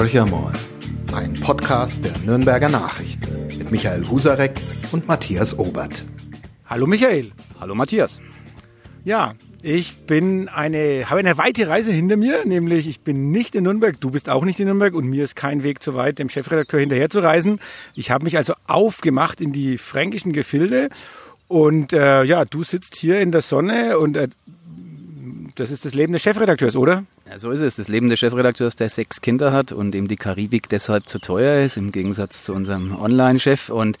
Horchermoor, ein Podcast der Nürnberger Nachrichten mit Michael Husarek und Matthias Obert. Hallo Michael. Hallo Matthias. Ja, ich habe eine weite Reise hinter mir, nämlich ich bin nicht in Nürnberg, du bist auch nicht in Nürnberg und mir ist kein Weg zu weit, dem Chefredakteur hinterherzureisen. Ich habe mich also aufgemacht in die fränkischen Gefilde und du sitzt hier in der Sonne und das ist das Leben des Chefredakteurs, oder? Ja, so ist es. Das Leben des Chefredakteurs, der 6 Kinder hat und dem die Karibik deshalb zu teuer ist, im Gegensatz zu unserem Online-Chef. Und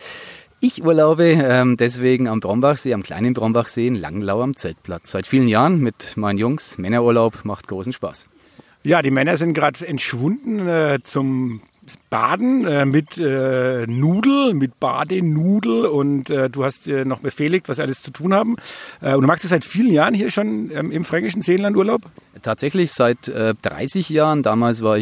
ich urlaube deswegen am Brombachsee, am kleinen Brombachsee in Langlau am Zeltplatz. Seit vielen Jahren mit meinen Jungs. Männerurlaub macht großen Spaß. Ja, die Männer sind gerade entschwunden zum Baden mit Nudel, mit Badenudel und du hast noch befehligt, was alles zu tun haben. Und du machst es seit vielen Jahren hier schon im fränkischen Seenland Urlaub? Tatsächlich seit 30 Jahren. Damals fuhr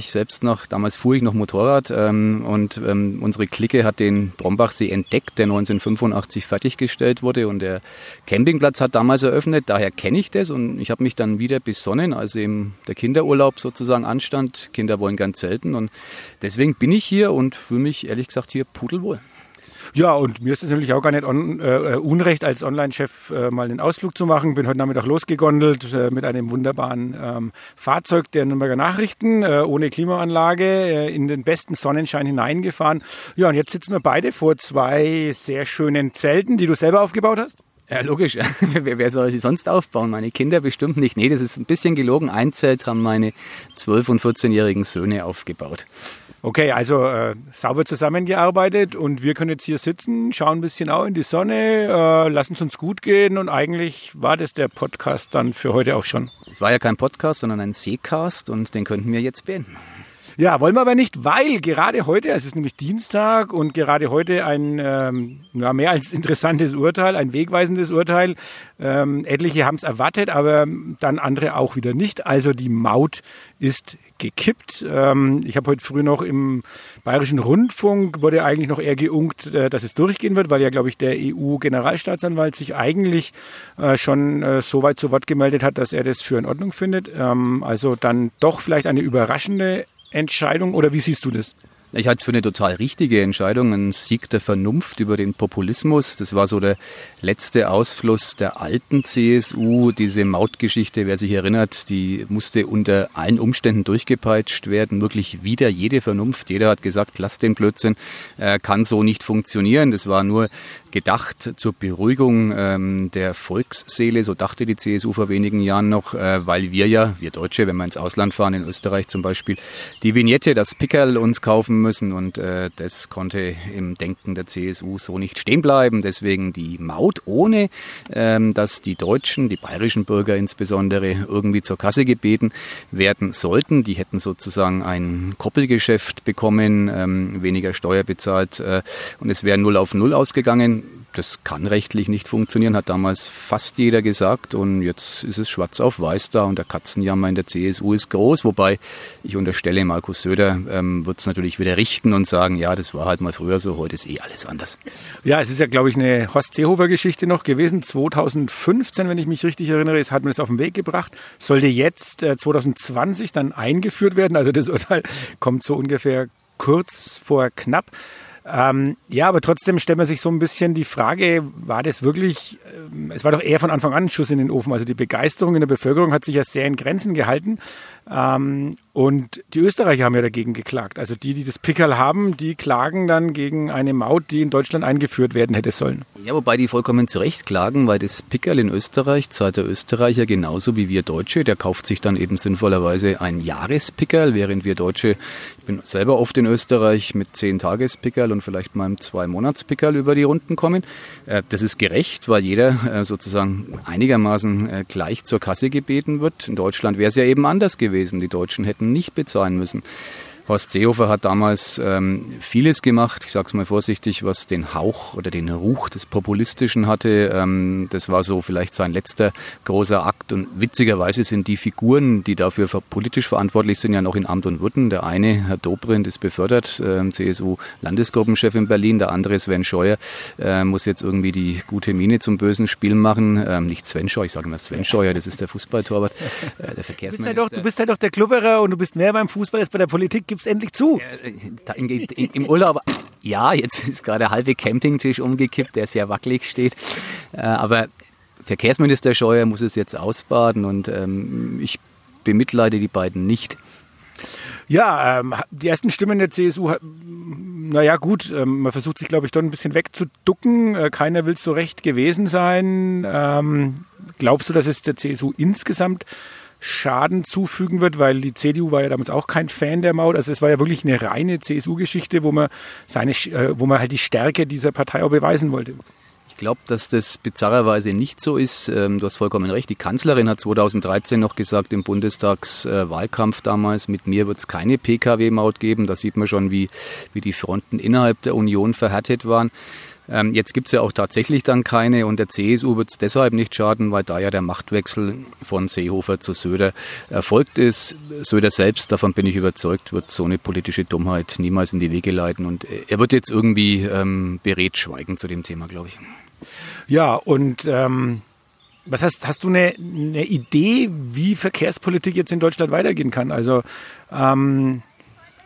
ich noch Motorrad und unsere Clique hat den Brombachsee entdeckt, der 1985 fertiggestellt wurde und der Campingplatz hat damals eröffnet. Daher kenne ich das und ich habe mich dann wieder besonnen, als eben der Kinderurlaub sozusagen anstand. Kinder wollen ganz selten und deswegen bin ich hier und fühle mich ehrlich gesagt hier pudelwohl. Ja, und mir ist es nämlich auch gar nicht unrecht, als Online-Chef mal einen Ausflug zu machen. Bin heute Nachmittag losgegondelt mit einem wunderbaren Fahrzeug der Nürnberger Nachrichten, ohne Klimaanlage, in den besten Sonnenschein hineingefahren. Ja, und jetzt sitzen wir beide vor 2 sehr schönen Zelten, die du selber aufgebaut hast. Ja, logisch. Wer soll sie sonst aufbauen? Meine Kinder bestimmt nicht. Nee, das ist ein bisschen gelogen. Ein Zelt haben meine 12- und 14-jährigen Söhne aufgebaut. Okay, also sauber zusammengearbeitet und wir können jetzt hier sitzen, schauen ein bisschen auch in die Sonne, lassen es uns gut gehen und eigentlich war das der Podcast dann für heute auch schon. Es war ja kein Podcast, sondern ein Seecast und den könnten wir jetzt beenden. Ja, wollen wir aber nicht, weil gerade heute, es ist nämlich Dienstag und gerade heute ein mehr als interessantes Urteil, ein wegweisendes Urteil. Etliche haben es erwartet, aber dann andere auch wieder nicht. Also die Maut ist gekippt. Ich habe heute früh noch im Bayerischen Rundfunk, wurde eigentlich noch eher geunkt, dass es durchgehen wird, weil ja, glaube ich, der EU-Generalstaatsanwalt sich eigentlich schon so weit zu Wort gemeldet hat, dass er das für in Ordnung findet. Also dann doch vielleicht eine überraschende Entscheidung oder wie siehst du das? Ich halte es für eine total richtige Entscheidung, ein Sieg der Vernunft über den Populismus. Das war so der letzte Ausfluss der alten CSU. Diese Mautgeschichte, wer sich erinnert, die musste unter allen Umständen durchgepeitscht werden. Wirklich wieder jede Vernunft. Jeder hat gesagt, lass den Blödsinn, kann so nicht funktionieren. Das war nur gedacht zur Beruhigung der Volksseele, so dachte die CSU vor wenigen Jahren noch, weil wir Deutsche, wenn wir ins Ausland fahren, in Österreich zum Beispiel, die Vignette, das Pickerl uns kaufen müssen und das konnte im Denken der CSU so nicht stehen bleiben. Deswegen die Maut, ohne dass die Deutschen, die bayerischen Bürger insbesondere, irgendwie zur Kasse gebeten werden sollten. Die hätten sozusagen ein Koppelgeschäft bekommen, weniger Steuer bezahlt und es wäre 0 auf 0 ausgegangen. Das kann rechtlich nicht funktionieren, hat damals fast jeder gesagt und jetzt ist es schwarz auf weiß da und der Katzenjammer in der CSU ist groß, wobei ich unterstelle, Markus Söder wird es natürlich wieder richten und sagen, ja, das war halt mal früher so, heute ist alles anders. Ja, es ist ja, glaube ich, eine Horst Seehofer-Geschichte noch gewesen, 2015, wenn ich mich richtig erinnere, hat man es auf den Weg gebracht, sollte jetzt 2020 dann eingeführt werden, also das Urteil kommt so ungefähr kurz vor knapp. Aber trotzdem stellt man sich so ein bisschen die Frage, war das wirklich, es war doch eher von Anfang an ein Schuss in den Ofen. Also die Begeisterung in der Bevölkerung hat sich ja sehr in Grenzen gehalten. Und die Österreicher haben ja dagegen geklagt. Also die das Pickerl haben, die klagen dann gegen eine Maut, die in Deutschland eingeführt werden hätte sollen. Ja, wobei die vollkommen zu Recht klagen, weil das Pickerl in Österreich zahlt der Österreicher genauso wie wir Deutsche. Der kauft sich dann eben sinnvollerweise ein Jahrespickerl, während wir Deutsche, ich bin selber oft in Österreich, mit 10 Tagespickerl und vielleicht mal einem 2-Monats-Pickerl über die Runden kommen. Das ist gerecht, weil jeder sozusagen einigermaßen gleich zur Kasse gebeten wird. In Deutschland wäre es ja eben anders gewesen. Die Deutschen hätten nicht bezahlen müssen. Horst Seehofer hat damals vieles gemacht, ich sage es mal vorsichtig, was den Hauch oder den Ruch des Populistischen hatte. Das war so vielleicht sein letzter großer Akt und witzigerweise sind die Figuren, die dafür politisch verantwortlich sind, ja noch in Amt und Würden. Der eine, Herr Dobrindt, ist befördert, CSU-Landesgruppenchef in Berlin. Der andere, Sven Scheuer, muss jetzt irgendwie die gute Miene zum bösen Spiel machen. Nicht Sven Scheuer, ich sage immer Sven Scheuer, das ist der Fußballtorwart, der Verkehrsminister. Du bist ja doch der Klubberer und du bist mehr beim Fußball als bei der Politik. gibst endlich zu. Im Urlaub, ja, jetzt ist gerade der halbe Campingtisch umgekippt, der sehr wackelig steht. Aber Verkehrsminister Scheuer muss es jetzt ausbaden und ich bemitleide die beiden nicht. Ja, die ersten Stimmen der CSU, naja gut, man versucht sich, glaube ich, doch ein bisschen wegzuducken. Keiner will so recht gewesen sein. Glaubst du, dass es der CSU insgesamt Schaden zufügen wird? Weil die CDU war ja damals auch kein Fan der Maut. Also es war ja wirklich eine reine CSU-Geschichte, wo man halt die Stärke dieser Partei auch beweisen wollte. Ich glaube, dass das bizarrerweise nicht so ist. Du hast vollkommen recht. Die Kanzlerin hat 2013 noch gesagt, im Bundestagswahlkampf damals, mit mir wird es keine Pkw-Maut geben. Da sieht man schon, wie die Fronten innerhalb der Union verhärtet waren. Jetzt gibt es ja auch tatsächlich dann keine und der CSU wird es deshalb nicht schaden, weil da ja der Machtwechsel von Seehofer zu Söder erfolgt ist. Söder selbst, davon bin ich überzeugt, wird so eine politische Dummheit niemals in die Wege leiten und er wird jetzt irgendwie beredt schweigen zu dem Thema, glaube ich. Ja, und was hast du eine Idee, wie Verkehrspolitik jetzt in Deutschland weitergehen kann? Also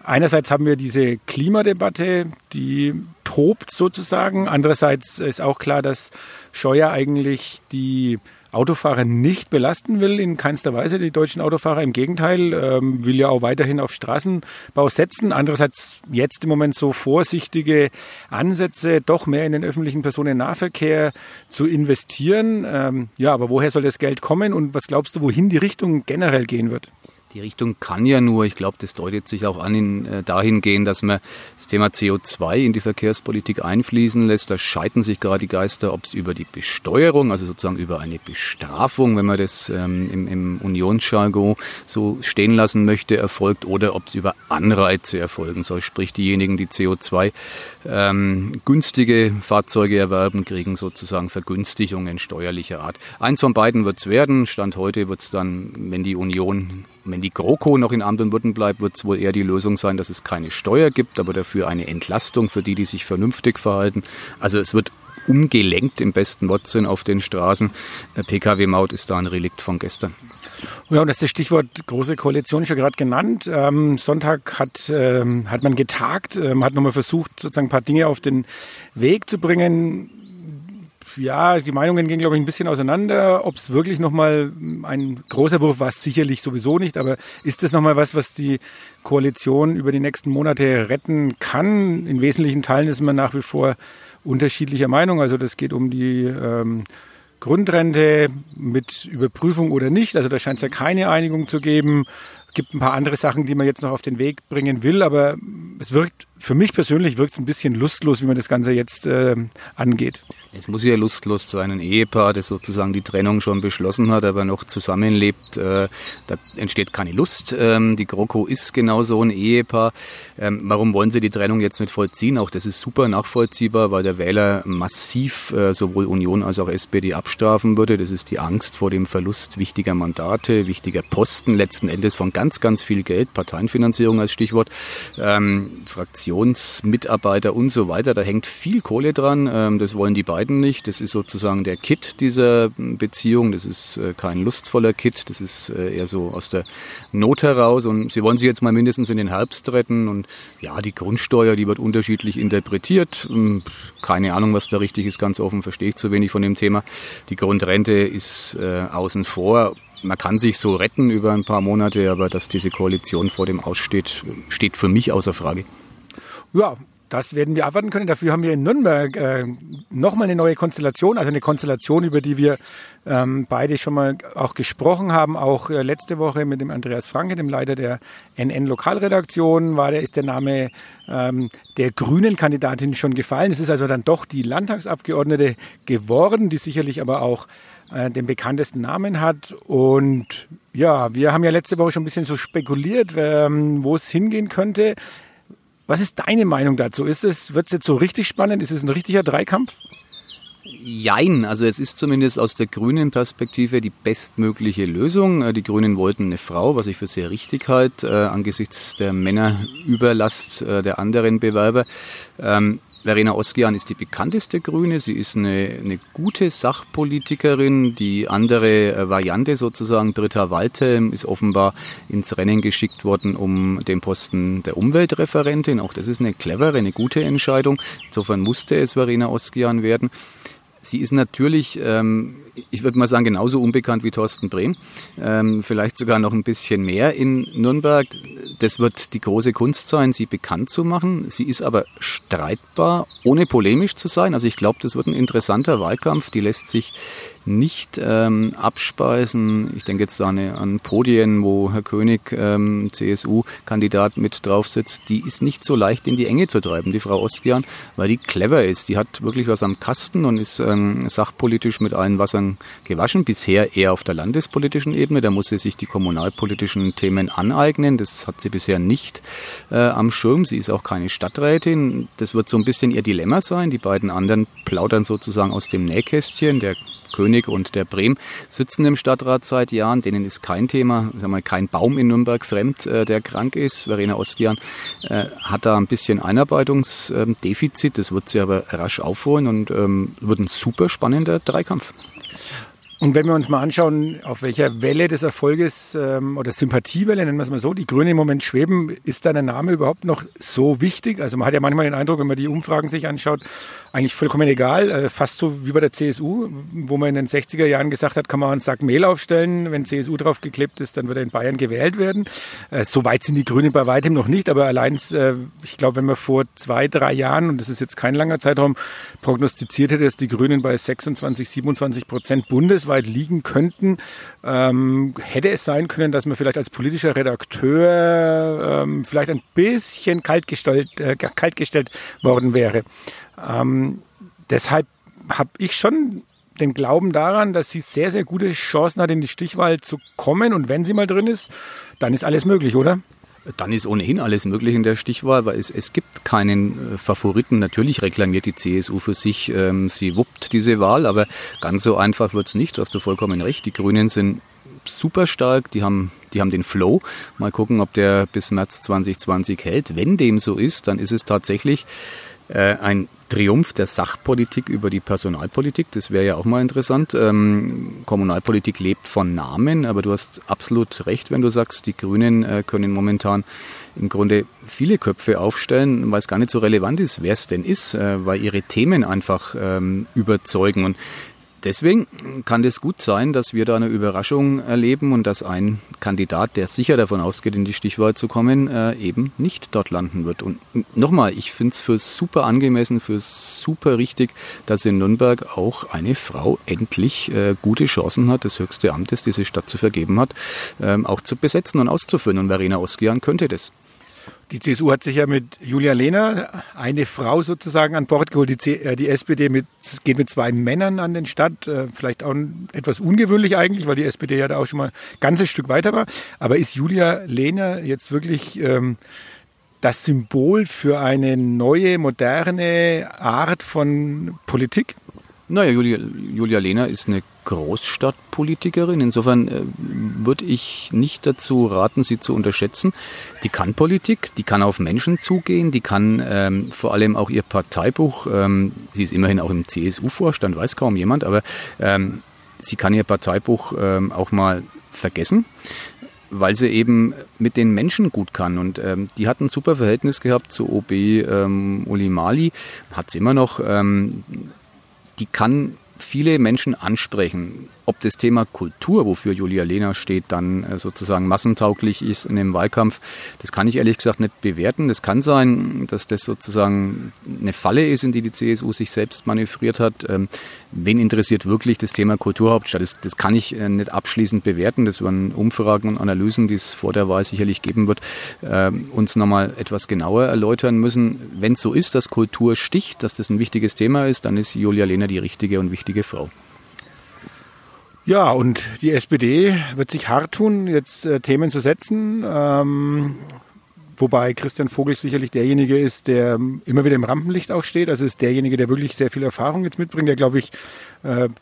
einerseits haben wir diese Klimadebatte, die tobt sozusagen. Andererseits ist auch klar, dass Scheuer eigentlich die Autofahrer nicht belasten will, in keinster Weise, die deutschen Autofahrer. Im Gegenteil, will ja auch weiterhin auf Straßenbau setzen. Andererseits jetzt im Moment so vorsichtige Ansätze, doch mehr in den öffentlichen Personennahverkehr zu investieren. Ja, aber woher soll das Geld kommen und was glaubst du, wohin die Richtung generell gehen wird? Die Richtung kann ja nur, ich glaube, das deutet sich auch an, dahingehend, dass man das Thema CO2 in die Verkehrspolitik einfließen lässt. Da scheiden sich gerade die Geister, ob es über die Besteuerung, also sozusagen über eine Bestrafung, wenn man das im Unionsjargon so stehen lassen möchte, erfolgt oder ob es über Anreize erfolgen soll. Sprich, diejenigen, die CO2 günstige Fahrzeuge erwerben, kriegen sozusagen Vergünstigungen steuerlicher Art. Eins von beiden wird es werden. Stand heute wird es dann, wenn die GroKo noch in Baden-Württemberg bleibt, wird es wohl eher die Lösung sein, dass es keine Steuer gibt, aber dafür eine Entlastung für die, die sich vernünftig verhalten. Also es wird umgelenkt im besten Wortsinn auf den Straßen. Pkw-Maut ist da ein Relikt von gestern. Ja, und das ist das Stichwort Große Koalition schon gerade genannt. Sonntag hat man getagt, hat nochmal versucht, sozusagen ein paar Dinge auf den Weg zu bringen. Ja, die Meinungen gehen, glaube ich, ein bisschen auseinander. Ob es wirklich nochmal ein großer Wurf war, sicherlich sowieso nicht. Aber ist das nochmal was die Koalition über die nächsten Monate retten kann? In wesentlichen Teilen ist man nach wie vor unterschiedlicher Meinung. Also das geht um die Grundrente mit Überprüfung oder nicht. Also da scheint es ja keine Einigung zu geben. Es gibt ein paar andere Sachen, die man jetzt noch auf den Weg bringen will. Aber es wirkt, für mich persönlich wirkt es ein bisschen lustlos, wie man das Ganze jetzt angeht. Es muss ja lustlos sein, ein Ehepaar, das sozusagen die Trennung schon beschlossen hat, aber noch zusammenlebt, da entsteht keine Lust. Die GroKo ist genau so ein Ehepaar. Warum wollen sie die Trennung jetzt nicht vollziehen? Auch das ist super nachvollziehbar, weil der Wähler massiv sowohl Union als auch SPD abstrafen würde. Das ist die Angst vor dem Verlust wichtiger Mandate, wichtiger Posten, letzten Endes von ganz, ganz viel Geld, Parteienfinanzierung als Stichwort, Fraktionsmitarbeiter und so weiter. Da hängt viel Kohle dran, das wollen die beiden nicht. Das ist sozusagen der Kitt dieser Beziehung. Das ist kein lustvoller Kitt. Das ist eher so aus der Not heraus. Und sie wollen sich jetzt mal mindestens in den Herbst retten. Und ja, die Grundsteuer, die wird unterschiedlich interpretiert. Keine Ahnung, was da richtig ist. Ganz offen verstehe ich zu wenig von dem Thema. Die Grundrente ist außen vor. Man kann sich so retten über ein paar Monate, aber dass diese Koalition vor dem Aussteht, steht für mich außer Frage. Ja, das werden wir erwarten können. Dafür haben wir in Nürnberg nochmal eine neue Konstellation, also eine Konstellation, über die wir beide schon mal auch gesprochen haben. Auch letzte Woche mit dem Andreas Franke, dem Leiter der NN-Lokalredaktion, ist der Name der grünen Kandidatin schon gefallen. Es ist also dann doch die Landtagsabgeordnete geworden, die sicherlich aber auch den bekanntesten Namen hat. Und ja, wir haben ja letzte Woche schon ein bisschen so spekuliert, wo es hingehen könnte. Was ist deine Meinung dazu? Wird es jetzt so richtig spannend? Ist es ein richtiger Dreikampf? Jein, also es ist zumindest aus der grünen Perspektive die bestmögliche Lösung. Die Grünen wollten eine Frau, was ich für sehr richtig halte, angesichts der Männerüberlast der anderen Bewerber. Verena Osgyan ist die bekannteste Grüne. Sie ist eine gute Sachpolitikerin. Die andere Variante sozusagen, Britta Walter, ist offenbar ins Rennen geschickt worden um den Posten der Umweltreferentin. Auch das ist eine clevere, eine gute Entscheidung. Insofern musste es Verena Osgyan werden. Sie ist natürlich, ich würde mal sagen, genauso unbekannt wie Thorsten Brehm, vielleicht sogar noch ein bisschen mehr in Nürnberg. Das wird die große Kunst sein, sie bekannt zu machen. Sie ist aber streitbar, ohne polemisch zu sein. Also ich glaube, das wird ein interessanter Wahlkampf. Die lässt sich nicht abspeisen. Ich denke jetzt an Podien, wo Herr König, CSU-Kandidat, mit drauf sitzt. Die ist nicht so leicht in die Enge zu treiben, die Frau Osgyan, weil die clever ist. Die hat wirklich was am Kasten und ist sachpolitisch mit allen Wassern gewaschen. Bisher eher auf der landespolitischen Ebene. Da muss sie sich die kommunalpolitischen Themen aneignen. Das hat sie bisher nicht am Schirm. Sie ist auch keine Stadträtin. Das wird so ein bisschen ihr Dilemma sein. Die beiden anderen plaudern sozusagen aus dem Nähkästchen. Der König und der Brehm sitzen im Stadtrat seit Jahren. Denen ist kein Thema, kein Baum in Nürnberg fremd, der krank ist. Verena Osgyan hat da ein bisschen Einarbeitungsdefizit. Das wird sie aber rasch aufholen und wird ein super spannender Dreikampf. Und wenn wir uns mal anschauen, auf welcher Welle des Erfolges oder Sympathiewelle, nennen wir es mal so, die Grünen im Moment schweben, ist da der Name überhaupt noch so wichtig? Also man hat ja manchmal den Eindruck, wenn man die Umfragen sich anschaut, eigentlich vollkommen egal, fast so wie bei der CSU, wo man in den 60er Jahren gesagt hat, kann man einen Sack Mehl aufstellen, wenn CSU draufgeklebt ist, dann wird er in Bayern gewählt werden. So weit sind die Grünen bei weitem noch nicht, aber allein, ich glaube, wenn man vor 2-3 Jahren, und das ist jetzt kein langer Zeitraum, prognostiziert hätte, dass die Grünen bei 26-27% bundesweit liegen könnten. Hätte es sein können, dass man vielleicht als politischer Redakteur vielleicht ein bisschen kaltgestellt worden wäre. Deshalb habe ich schon den Glauben daran, dass sie sehr, sehr gute Chancen hat, in die Stichwahl zu kommen. Und wenn sie mal drin ist, dann ist alles möglich, oder? Dann ist ohnehin alles möglich in der Stichwahl, weil es gibt keinen Favoriten. Natürlich reklamiert die CSU für sich, sie wuppt diese Wahl, aber ganz so einfach wird's nicht. Du hast vollkommen recht, die Grünen sind super stark, die haben den Flow. Mal gucken, ob der bis März 2020 hält. Wenn dem so ist, dann ist es tatsächlich ein Triumph der Sachpolitik über die Personalpolitik, das wäre ja auch mal interessant. Kommunalpolitik lebt von Namen, aber du hast absolut recht, wenn du sagst, die Grünen können momentan im Grunde viele Köpfe aufstellen, weil es gar nicht so relevant ist, wer es denn ist, weil ihre Themen einfach überzeugen. Und deswegen kann es gut sein, dass wir da eine Überraschung erleben und dass ein Kandidat, der sicher davon ausgeht, in die Stichwahl zu kommen, eben nicht dort landen wird. Und nochmal, ich finde es für super angemessen, für super richtig, dass in Nürnberg auch eine Frau endlich gute Chancen hat, das höchste Amt, das diese Stadt zu vergeben hat, auch zu besetzen und auszufüllen. Und Verena Osgyan könnte das. Die CSU hat sich ja mit Julia Lehner eine Frau sozusagen an Bord geholt. Die SPD geht mit 2 Männern an den Start. Vielleicht auch etwas ungewöhnlich eigentlich, weil die SPD ja da auch schon mal ein ganzes Stück weiter war. Aber ist Julia Lehner jetzt wirklich das Symbol für eine neue, moderne Art von Politik? Naja, Julia Lehner ist eine Großstadtpolitikerin. Insofern würde ich nicht dazu raten, sie zu unterschätzen. Die kann Politik, die kann auf Menschen zugehen, die kann vor allem auch ihr Parteibuch, sie ist immerhin auch im CSU-Vorstand, weiß kaum jemand, aber sie kann ihr Parteibuch auch mal vergessen, weil sie eben mit den Menschen gut kann. Und die hat ein super Verhältnis gehabt zu OB Uli Maly, hat sie immer noch. Die kann viele Menschen ansprechen. Ob das Thema Kultur, wofür Julia Lehner steht, dann sozusagen massentauglich ist in dem Wahlkampf, das kann ich ehrlich gesagt nicht bewerten. Das kann sein, dass das sozusagen eine Falle ist, in die die CSU sich selbst manövriert hat. Wen interessiert wirklich das Thema Kulturhauptstadt? Das kann ich nicht abschließend bewerten. Das waren Umfragen und Analysen, die es vor der Wahl sicherlich geben wird, uns nochmal etwas genauer erläutern müssen. Wenn es so ist, dass Kultur sticht, dass das ein wichtiges Thema ist, dann ist Julia Lehner die richtige und wichtige Frau. Ja, und die SPD wird sich hart tun, jetzt Themen zu setzen, wobei Christian Vogel sicherlich derjenige ist, der immer wieder im Rampenlicht auch steht, also ist derjenige, der wirklich sehr viel Erfahrung jetzt mitbringt, der, glaube ich,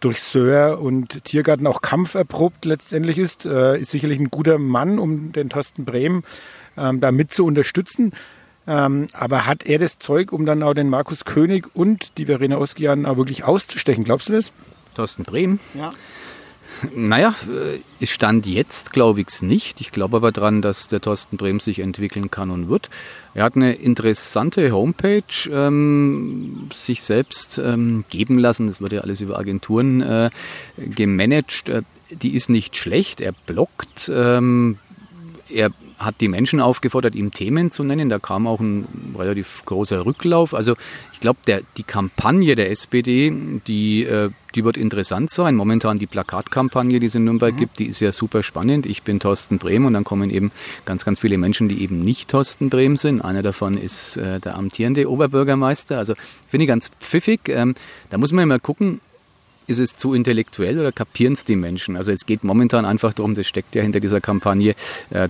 durch Söder und Tiergarten auch kampferprobt letztendlich ist sicherlich ein guter Mann, um den Thorsten Brehm da mit zu unterstützen. Aber hat er das Zeug, um dann auch den Marcus König und die Verena Osgyan auch wirklich auszustechen? Glaubst du das? Thorsten Brehm? Ja. Naja, es stand jetzt, glaube ich, es nicht. Ich glaube aber dran, dass der Thorsten Brehm sich entwickeln kann und wird. Er hat eine interessante Homepage sich selbst geben lassen. Das wird ja alles über Agenturen gemanagt. Die ist nicht schlecht. Er bloggt. Er hat die Menschen aufgefordert, ihm Themen zu nennen. Da kam auch ein relativ großer Rücklauf. Also ich glaube, die Kampagne der SPD, die wird interessant sein. Momentan die Plakatkampagne, die es in Nürnberg gibt, die ist ja super spannend. Ich bin Thorsten Brehm und dann kommen eben ganz, ganz viele Menschen, die eben nicht Thorsten Brehm sind. Einer davon ist der amtierende Oberbürgermeister. Also finde ich ganz pfiffig. Da muss man immer gucken, ist es zu intellektuell oder kapieren es die Menschen? Also es geht momentan einfach darum, das steckt ja hinter dieser Kampagne.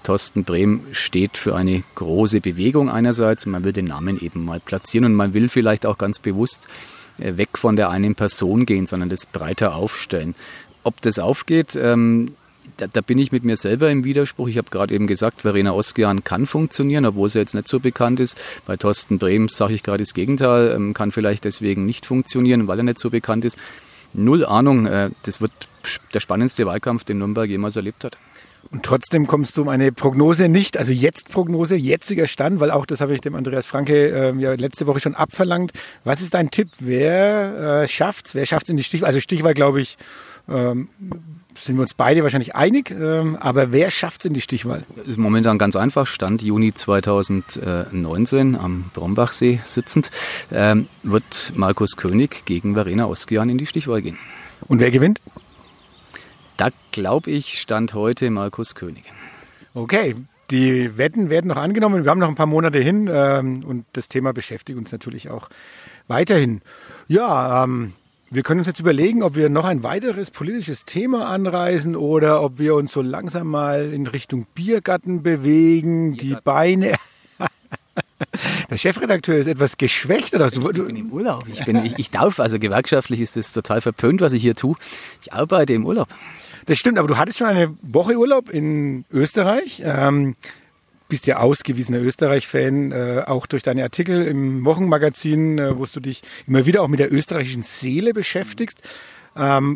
Thorsten Brehm steht für eine große Bewegung einerseits. Man will den Namen eben mal platzieren und man will vielleicht auch ganz bewusst weg von der einen Person gehen, sondern das breiter aufstellen. Ob das aufgeht, da bin ich mit mir selber im Widerspruch. Ich habe gerade eben gesagt, Verena Osgyan kann funktionieren, obwohl sie jetzt nicht so bekannt ist. Bei Thorsten Brehm sage ich gerade das Gegenteil, kann vielleicht deswegen nicht funktionieren, weil er nicht so bekannt ist. Null Ahnung, das wird der spannendste Wahlkampf, den Nürnberg jemals erlebt hat. Und trotzdem kommst du um eine Prognose nicht, also Prognose, jetziger Stand, weil auch das habe ich dem Andreas Franke ja letzte Woche schon abverlangt. Was ist dein Tipp? Wer schafft's? Wer schafft's in die Stichwahl? Also Stichwahl, glaube ich, sind wir uns beide wahrscheinlich einig, aber wer schafft's in die Stichwahl? Das ist momentan ganz einfach, Stand Juni 2019 am Brombachsee sitzend, wird Marcus König gegen Verena Osgyan in die Stichwahl gehen. Und wer gewinnt? Da glaube ich, stand heute Markus König. Okay, die Wetten werden noch angenommen. Wir haben noch ein paar Monate hin und das Thema beschäftigt uns natürlich auch weiterhin. Ja, wir können uns jetzt überlegen, ob wir noch ein weiteres politisches Thema anreißen oder ob wir uns so langsam mal in Richtung Biergarten bewegen, die Beine... Der Chefredakteur ist etwas geschwächt. Oder? Ich bin im Urlaub. Ich darf, also gewerkschaftlich ist das total verpönt, was ich hier tue. Ich arbeite im Urlaub. Das stimmt, aber du hattest schon eine Woche Urlaub in Österreich. Bist ja ausgewiesener Österreich-Fan, auch durch deine Artikel im Wochenmagazin, wo du dich immer wieder auch mit der österreichischen Seele beschäftigst.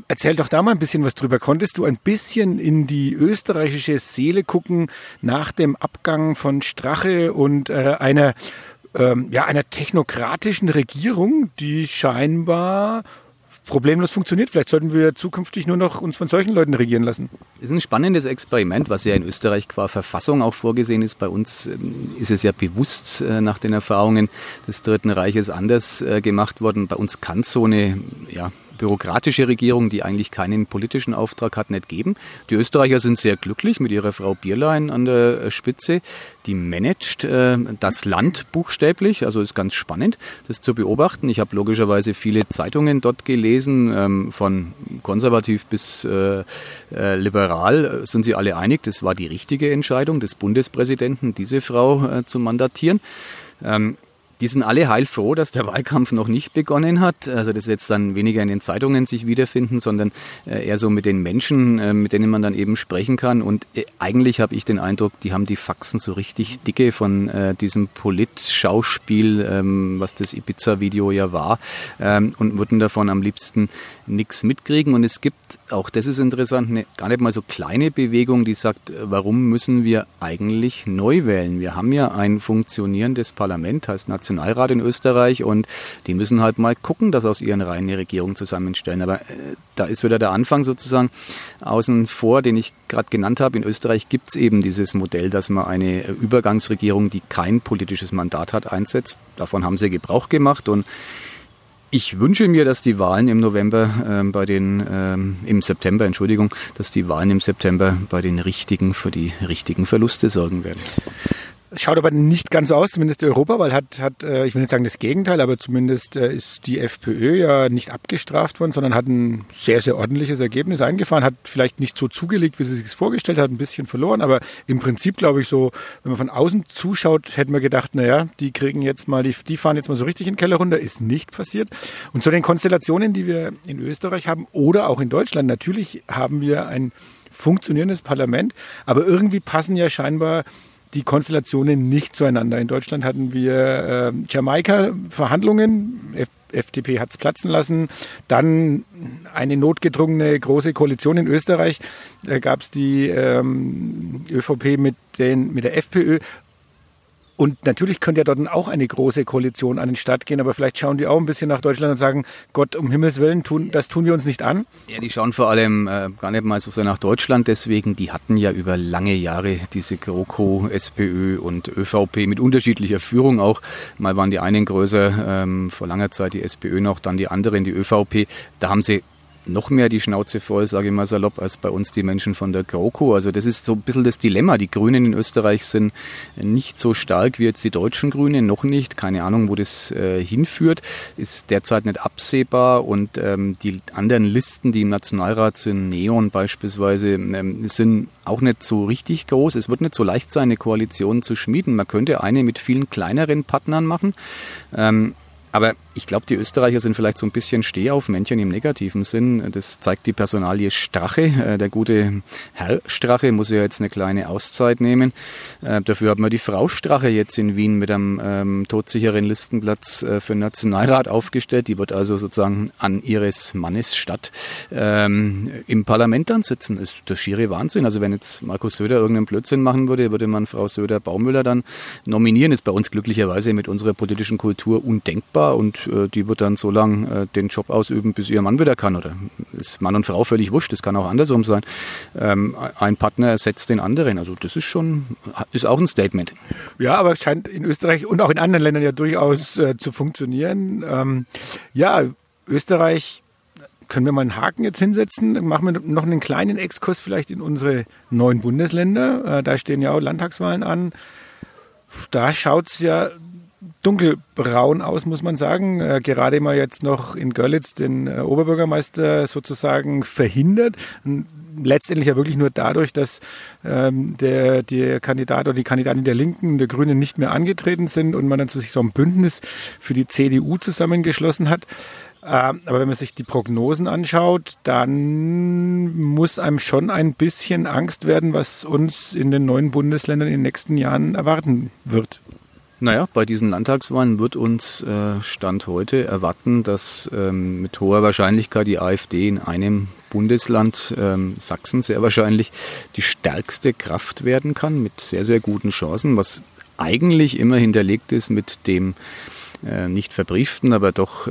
Erzähl doch da mal ein bisschen was drüber. Konntest du ein bisschen in die österreichische Seele gucken nach dem Abgang von Strache und einer technokratischen Regierung, die scheinbar problemlos funktioniert? Vielleicht sollten wir zukünftig nur noch uns von solchen Leuten regieren lassen. Das ist ein spannendes Experiment, was ja in Österreich qua Verfassung auch vorgesehen ist. Bei uns ist es ja bewusst nach den Erfahrungen des Dritten Reiches anders gemacht worden. Bei uns kann so eine, bürokratische Regierung, die eigentlich keinen politischen Auftrag hat, nicht geben. Die Österreicher sind sehr glücklich mit ihrer Frau Bierlein an der Spitze. Die managt das Land buchstäblich, also ist ganz spannend, das zu beobachten. Ich habe logischerweise viele Zeitungen dort gelesen, von konservativ bis liberal sind sie alle einig. Das war die richtige Entscheidung des Bundespräsidenten, diese Frau zu mandatieren. Die sind alle heilfroh, dass der Wahlkampf noch nicht begonnen hat. Also das jetzt dann weniger in den Zeitungen sich wiederfinden, sondern eher so mit den Menschen, mit denen man dann eben sprechen kann. Und eigentlich habe ich den Eindruck, die haben die Faxen so richtig dicke von diesem Polit-Schauspiel, was das Ibiza-Video ja war, und würden davon am liebsten nichts mitkriegen. Und es gibt, auch das ist interessant, eine gar nicht mal so kleine Bewegung, die sagt, warum müssen wir eigentlich neu wählen? Wir haben ja ein funktionierendes Parlament, heißt Nationalrat in Österreich, und die müssen halt mal gucken, dass aus ihren Reihen eine Regierung zusammenstellen. Aber da ist wieder der Anfang sozusagen außen vor, den ich gerade genannt habe. In Österreich gibt es eben dieses Modell, dass man eine Übergangsregierung, die kein politisches Mandat hat, einsetzt. Davon haben sie Gebrauch gemacht, und ich wünsche mir, dass die Wahlen im September bei den richtigen für die richtigen Verluste sorgen werden. Schaut aber nicht ganz so aus, zumindest die Europawahl hat, ich will nicht sagen das Gegenteil, aber zumindest ist die FPÖ ja nicht abgestraft worden, sondern hat ein sehr, sehr ordentliches Ergebnis eingefahren, hat vielleicht nicht so zugelegt, wie sie sich es vorgestellt hat, ein bisschen verloren, aber im Prinzip glaube ich so, wenn man von außen zuschaut, hätten wir gedacht, naja, die fahren jetzt mal so richtig in den Keller runter, ist nicht passiert. Und zu den Konstellationen, die wir in Österreich haben oder auch in Deutschland, natürlich haben wir ein funktionierendes Parlament, aber irgendwie passen ja scheinbar die Konstellationen nicht zueinander. In Deutschland hatten wir Jamaika-Verhandlungen, FDP hat es platzen lassen. Dann eine notgedrungene große Koalition in Österreich. Da gab es die ÖVP mit der FPÖ. Und natürlich könnte ja dort auch eine große Koalition an den Start gehen, aber vielleicht schauen die auch ein bisschen nach Deutschland und sagen, Gott, um Himmels Willen, das tun wir uns nicht an. Ja, die schauen vor allem gar nicht mal so sehr nach Deutschland, deswegen, die hatten ja über lange Jahre diese GroKo, SPÖ und ÖVP mit unterschiedlicher Führung auch. Mal waren die einen größer, vor langer Zeit die SPÖ noch, dann die anderen, die ÖVP. Da haben sie noch mehr die Schnauze voll, sage ich mal salopp, als bei uns die Menschen von der GroKo. Also das ist so ein bisschen das Dilemma. Die Grünen in Österreich sind nicht so stark wie jetzt die deutschen Grünen, noch nicht. Keine Ahnung, wo das hinführt. Ist derzeit nicht absehbar. Und die anderen Listen, die im Nationalrat sind, Neon beispielsweise, sind auch nicht so richtig groß. Es wird nicht so leicht sein, eine Koalition zu schmieden. Man könnte eine mit vielen kleineren Partnern machen. Aber ich glaube, die Österreicher sind vielleicht so ein bisschen Stehaufmännchen im negativen Sinn. Das zeigt die Personalie Strache. Der gute Herr Strache muss ja jetzt eine kleine Auszeit nehmen. Dafür hat man die Frau Strache jetzt in Wien mit einem todsicheren Listenplatz für den Nationalrat aufgestellt. Die wird also sozusagen an ihres Mannes statt im Parlament dann sitzen. Das ist der schiere Wahnsinn. Also wenn jetzt Markus Söder irgendeinen Blödsinn machen würde, würde man Frau Söder-Baumüller dann nominieren. Ist bei uns glücklicherweise mit unserer politischen Kultur undenkbar. Und die wird dann so lange den Job ausüben, bis ihr Mann wieder kann. Oder ist Mann und Frau völlig wurscht, das kann auch andersrum sein. Ein Partner ersetzt den anderen. Also das ist schon, ist auch ein Statement. Ja, aber es scheint in Österreich und auch in anderen Ländern ja durchaus zu funktionieren. Ja, Österreich, können wir mal einen Haken jetzt hinsetzen? Machen wir noch einen kleinen Exkurs vielleicht in unsere neuen Bundesländer. Da stehen ja auch Landtagswahlen an. Da schaut es ja dunkelbraun aus, muss man sagen. Gerade mal jetzt noch in Görlitz den Oberbürgermeister sozusagen verhindert. Letztendlich ja wirklich nur dadurch, dass der Kandidat oder die Kandidatin der Linken, der Grünen nicht mehr angetreten sind und man dann zu sich so ein Bündnis für die CDU zusammengeschlossen hat. Aber wenn man sich die Prognosen anschaut, dann muss einem schon ein bisschen Angst werden, was uns in den neuen Bundesländern in den nächsten Jahren erwarten wird. Naja, bei diesen Landtagswahlen wird uns Stand heute erwarten, dass mit hoher Wahrscheinlichkeit die AfD in einem Bundesland, Sachsen sehr wahrscheinlich, die stärkste Kraft werden kann mit sehr, sehr guten Chancen, was eigentlich immer hinterlegt ist mit dem nicht verbrieften, aber doch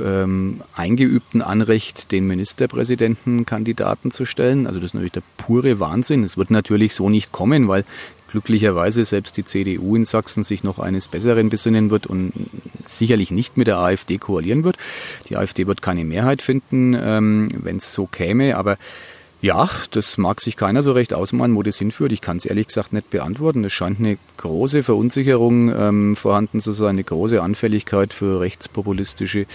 eingeübten Anrecht, den Ministerpräsidentenkandidaten zu stellen. Also das ist natürlich der pure Wahnsinn. Es wird natürlich so nicht kommen, weil glücklicherweise selbst die CDU in Sachsen sich noch eines Besseren besinnen wird und sicherlich nicht mit der AfD koalieren wird. Die AfD wird keine Mehrheit finden, wenn es so käme, aber ja, das mag sich keiner so recht ausmalen, wo das hinführt. Ich kann es ehrlich gesagt nicht beantworten. Es scheint eine große Verunsicherung vorhanden zu sein, eine große Anfälligkeit für rechtspopulistische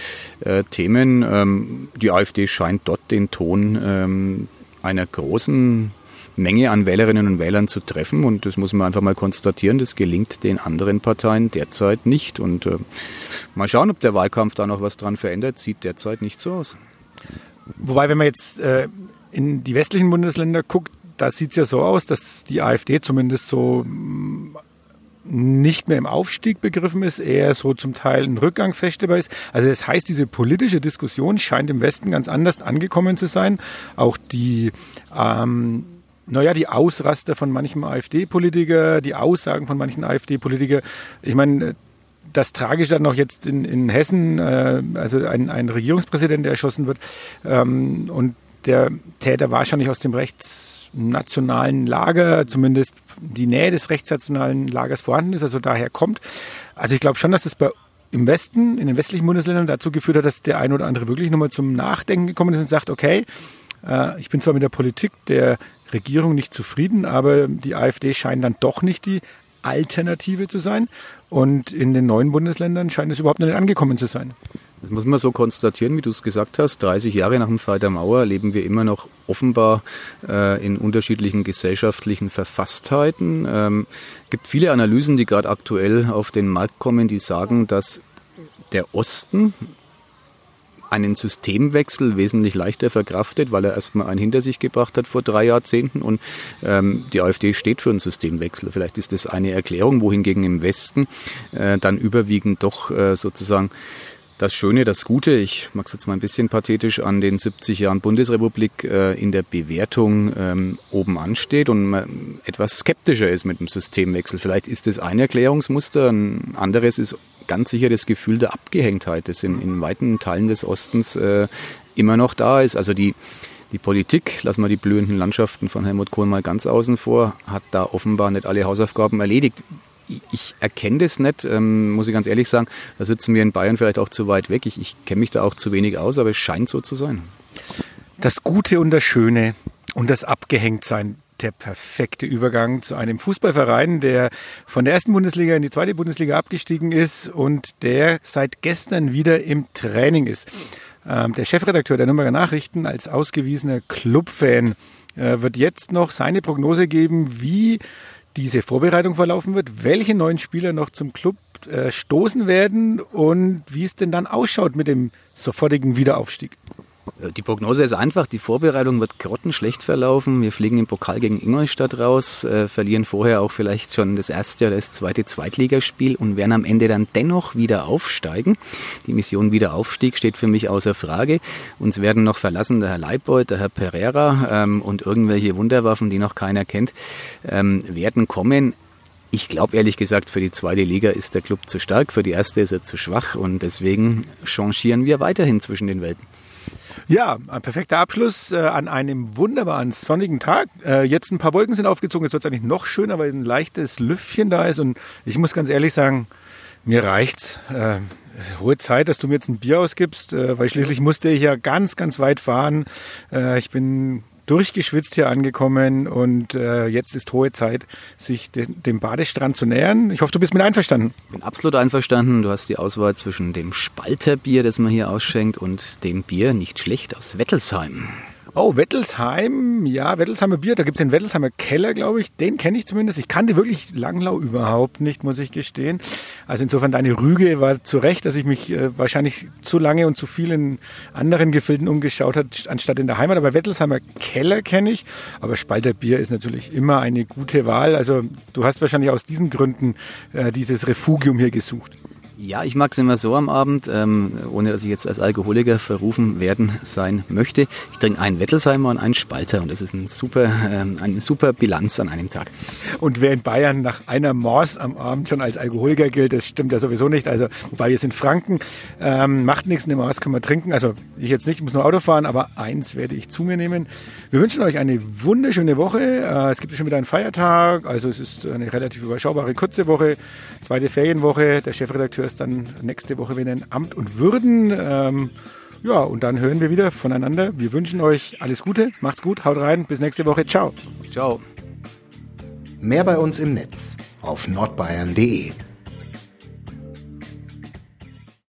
Themen. Die AfD scheint dort den Ton einer großen Menge an Wählerinnen und Wählern zu treffen. Und das muss man einfach mal konstatieren, das gelingt den anderen Parteien derzeit nicht. Und mal schauen, ob der Wahlkampf da noch was dran verändert. Sieht derzeit nicht so aus. Wobei, wenn man jetzt in die westlichen Bundesländer guckt, da sieht es ja so aus, dass die AfD zumindest so nicht mehr im Aufstieg begriffen ist, eher so zum Teil ein Rückgang feststellbar ist. Also das heißt, diese politische Diskussion scheint im Westen ganz anders angekommen zu sein. Auch die die Ausraster von manchem AfD-Politiker, die Aussagen von manchen AfD-Politiker. Ich meine, das Tragische dann noch jetzt in Hessen, also ein Regierungspräsident, der erschossen wird, und der Täter wahrscheinlich aus dem rechtsnationalen Lager, zumindest die Nähe des rechtsnationalen Lagers vorhanden ist, also daher kommt. Also ich glaube schon, dass das im Westen, in den westlichen Bundesländern dazu geführt hat, dass der eine oder andere wirklich nochmal zum Nachdenken gekommen ist und sagt, okay, ich bin zwar mit der Politik der Regierung nicht zufrieden, aber die AfD scheint dann doch nicht die Alternative zu sein. Und in den neuen Bundesländern scheint es überhaupt nicht angekommen zu sein. Das muss man so konstatieren, wie du es gesagt hast. 30 Jahre nach dem Fall der Mauer leben wir immer noch offenbar in unterschiedlichen gesellschaftlichen Verfasstheiten. Es gibt viele Analysen, die gerade aktuell auf den Markt kommen, die sagen, dass der Osten einen Systemwechsel wesentlich leichter verkraftet, weil er erstmal einen hinter sich gebracht hat vor 3 Jahrzehnten. Und die AfD steht für einen Systemwechsel. Vielleicht ist das eine Erklärung, wohingegen im Westen dann überwiegend doch sozusagen das Schöne, das Gute, ich mag es jetzt mal ein bisschen pathetisch, an den 70 Jahren Bundesrepublik in der Bewertung oben ansteht und man etwas skeptischer ist mit dem Systemwechsel. Vielleicht ist das ein Erklärungsmuster, ein anderes ist ganz sicher das Gefühl der Abgehängtheit, das in weiten Teilen des Ostens immer noch da ist. Also die Politik, lassen wir die blühenden Landschaften von Helmut Kohl mal ganz außen vor, hat da offenbar nicht alle Hausaufgaben erledigt. Ich erkenne das nicht, muss ich ganz ehrlich sagen. Da sitzen wir in Bayern vielleicht auch zu weit weg. Ich kenne mich da auch zu wenig aus, aber es scheint so zu sein. Das Gute und das Schöne und das Abgehängtsein. Der perfekte Übergang zu einem Fußballverein, der von der ersten Bundesliga in die zweite Bundesliga abgestiegen ist und der seit gestern wieder im Training ist. Der Chefredakteur der Nürnberger Nachrichten als ausgewiesener Clubfan wird jetzt noch seine Prognose geben, wie diese Vorbereitung verlaufen wird, welche neuen Spieler noch zum Club stoßen werden und wie es denn dann ausschaut mit dem sofortigen Wiederaufstieg. Die Prognose ist einfach, die Vorbereitung wird grottenschlecht verlaufen. Wir fliegen im Pokal gegen Ingolstadt raus, verlieren vorher auch vielleicht schon das erste oder das zweite Zweitligaspiel und werden am Ende dann dennoch wieder aufsteigen. Die Mission Wiederaufstieg steht für mich außer Frage. Uns werden noch verlassen der Herr Leibold, der Herr Pereira und irgendwelche Wunderwaffen, die noch keiner kennt, werden kommen. Ich glaube ehrlich gesagt, für die zweite Liga ist der Club zu stark, für die erste ist er zu schwach und deswegen changieren wir weiterhin zwischen den Welten. Ja, ein perfekter Abschluss an einem wunderbaren sonnigen Tag. Jetzt ein paar Wolken sind aufgezogen, jetzt wird es eigentlich noch schöner, weil ein leichtes Lüftchen da ist. Und ich muss ganz ehrlich sagen, mir reicht's. Hohe Zeit, dass du mir jetzt ein Bier ausgibst, weil schließlich musste ich ja ganz, ganz weit fahren. Ich bin durchgeschwitzt hier angekommen und jetzt ist hohe Zeit, sich dem Badestrand zu nähern. Ich hoffe, du bist mit einverstanden. Ich bin absolut einverstanden. Du hast die Auswahl zwischen dem Spalterbier, das man hier ausschenkt, und dem Bier, nicht schlecht, aus Wettelsheim. Oh, Wettelsheim, ja, Wettelsheimer Bier, da gibt es den Wettelsheimer Keller, glaube ich, den kenne ich zumindest. Ich kannte wirklich Langlau überhaupt nicht, muss ich gestehen. Also insofern, deine Rüge war zu Recht, dass ich mich wahrscheinlich zu lange und zu viel in anderen Gefilden umgeschaut habe, anstatt in der Heimat. Aber Wettelsheimer Keller kenne ich, aber Spalterbier ist natürlich immer eine gute Wahl. Also du hast wahrscheinlich aus diesen Gründen dieses Refugium hier gesucht. Ja, ich mag es immer so am Abend, ohne dass ich jetzt als Alkoholiker verrufen werden sein möchte. Ich trinke einen Wettelsheimer und einen Spalter und das ist eine super Bilanz an einem Tag. Und wer in Bayern nach einer Mors am Abend schon als Alkoholiker gilt, das stimmt ja sowieso nicht. Also, wobei wir sind Franken, macht nichts, eine Mors können wir trinken. Also ich jetzt nicht, ich muss nur Auto fahren, aber eins werde ich zu mir nehmen. Wir wünschen euch eine wunderschöne Woche. Es gibt schon wieder einen Feiertag, also es ist eine relativ überschaubare kurze Woche, zweite Ferienwoche, der Chefredakteur dann nächste Woche wieder in Amt und Würden. Ja, und dann hören wir wieder voneinander. Wir wünschen euch alles Gute, macht's gut, haut rein, bis nächste Woche. Ciao. Ciao. Mehr bei uns im Netz auf nordbayern.de.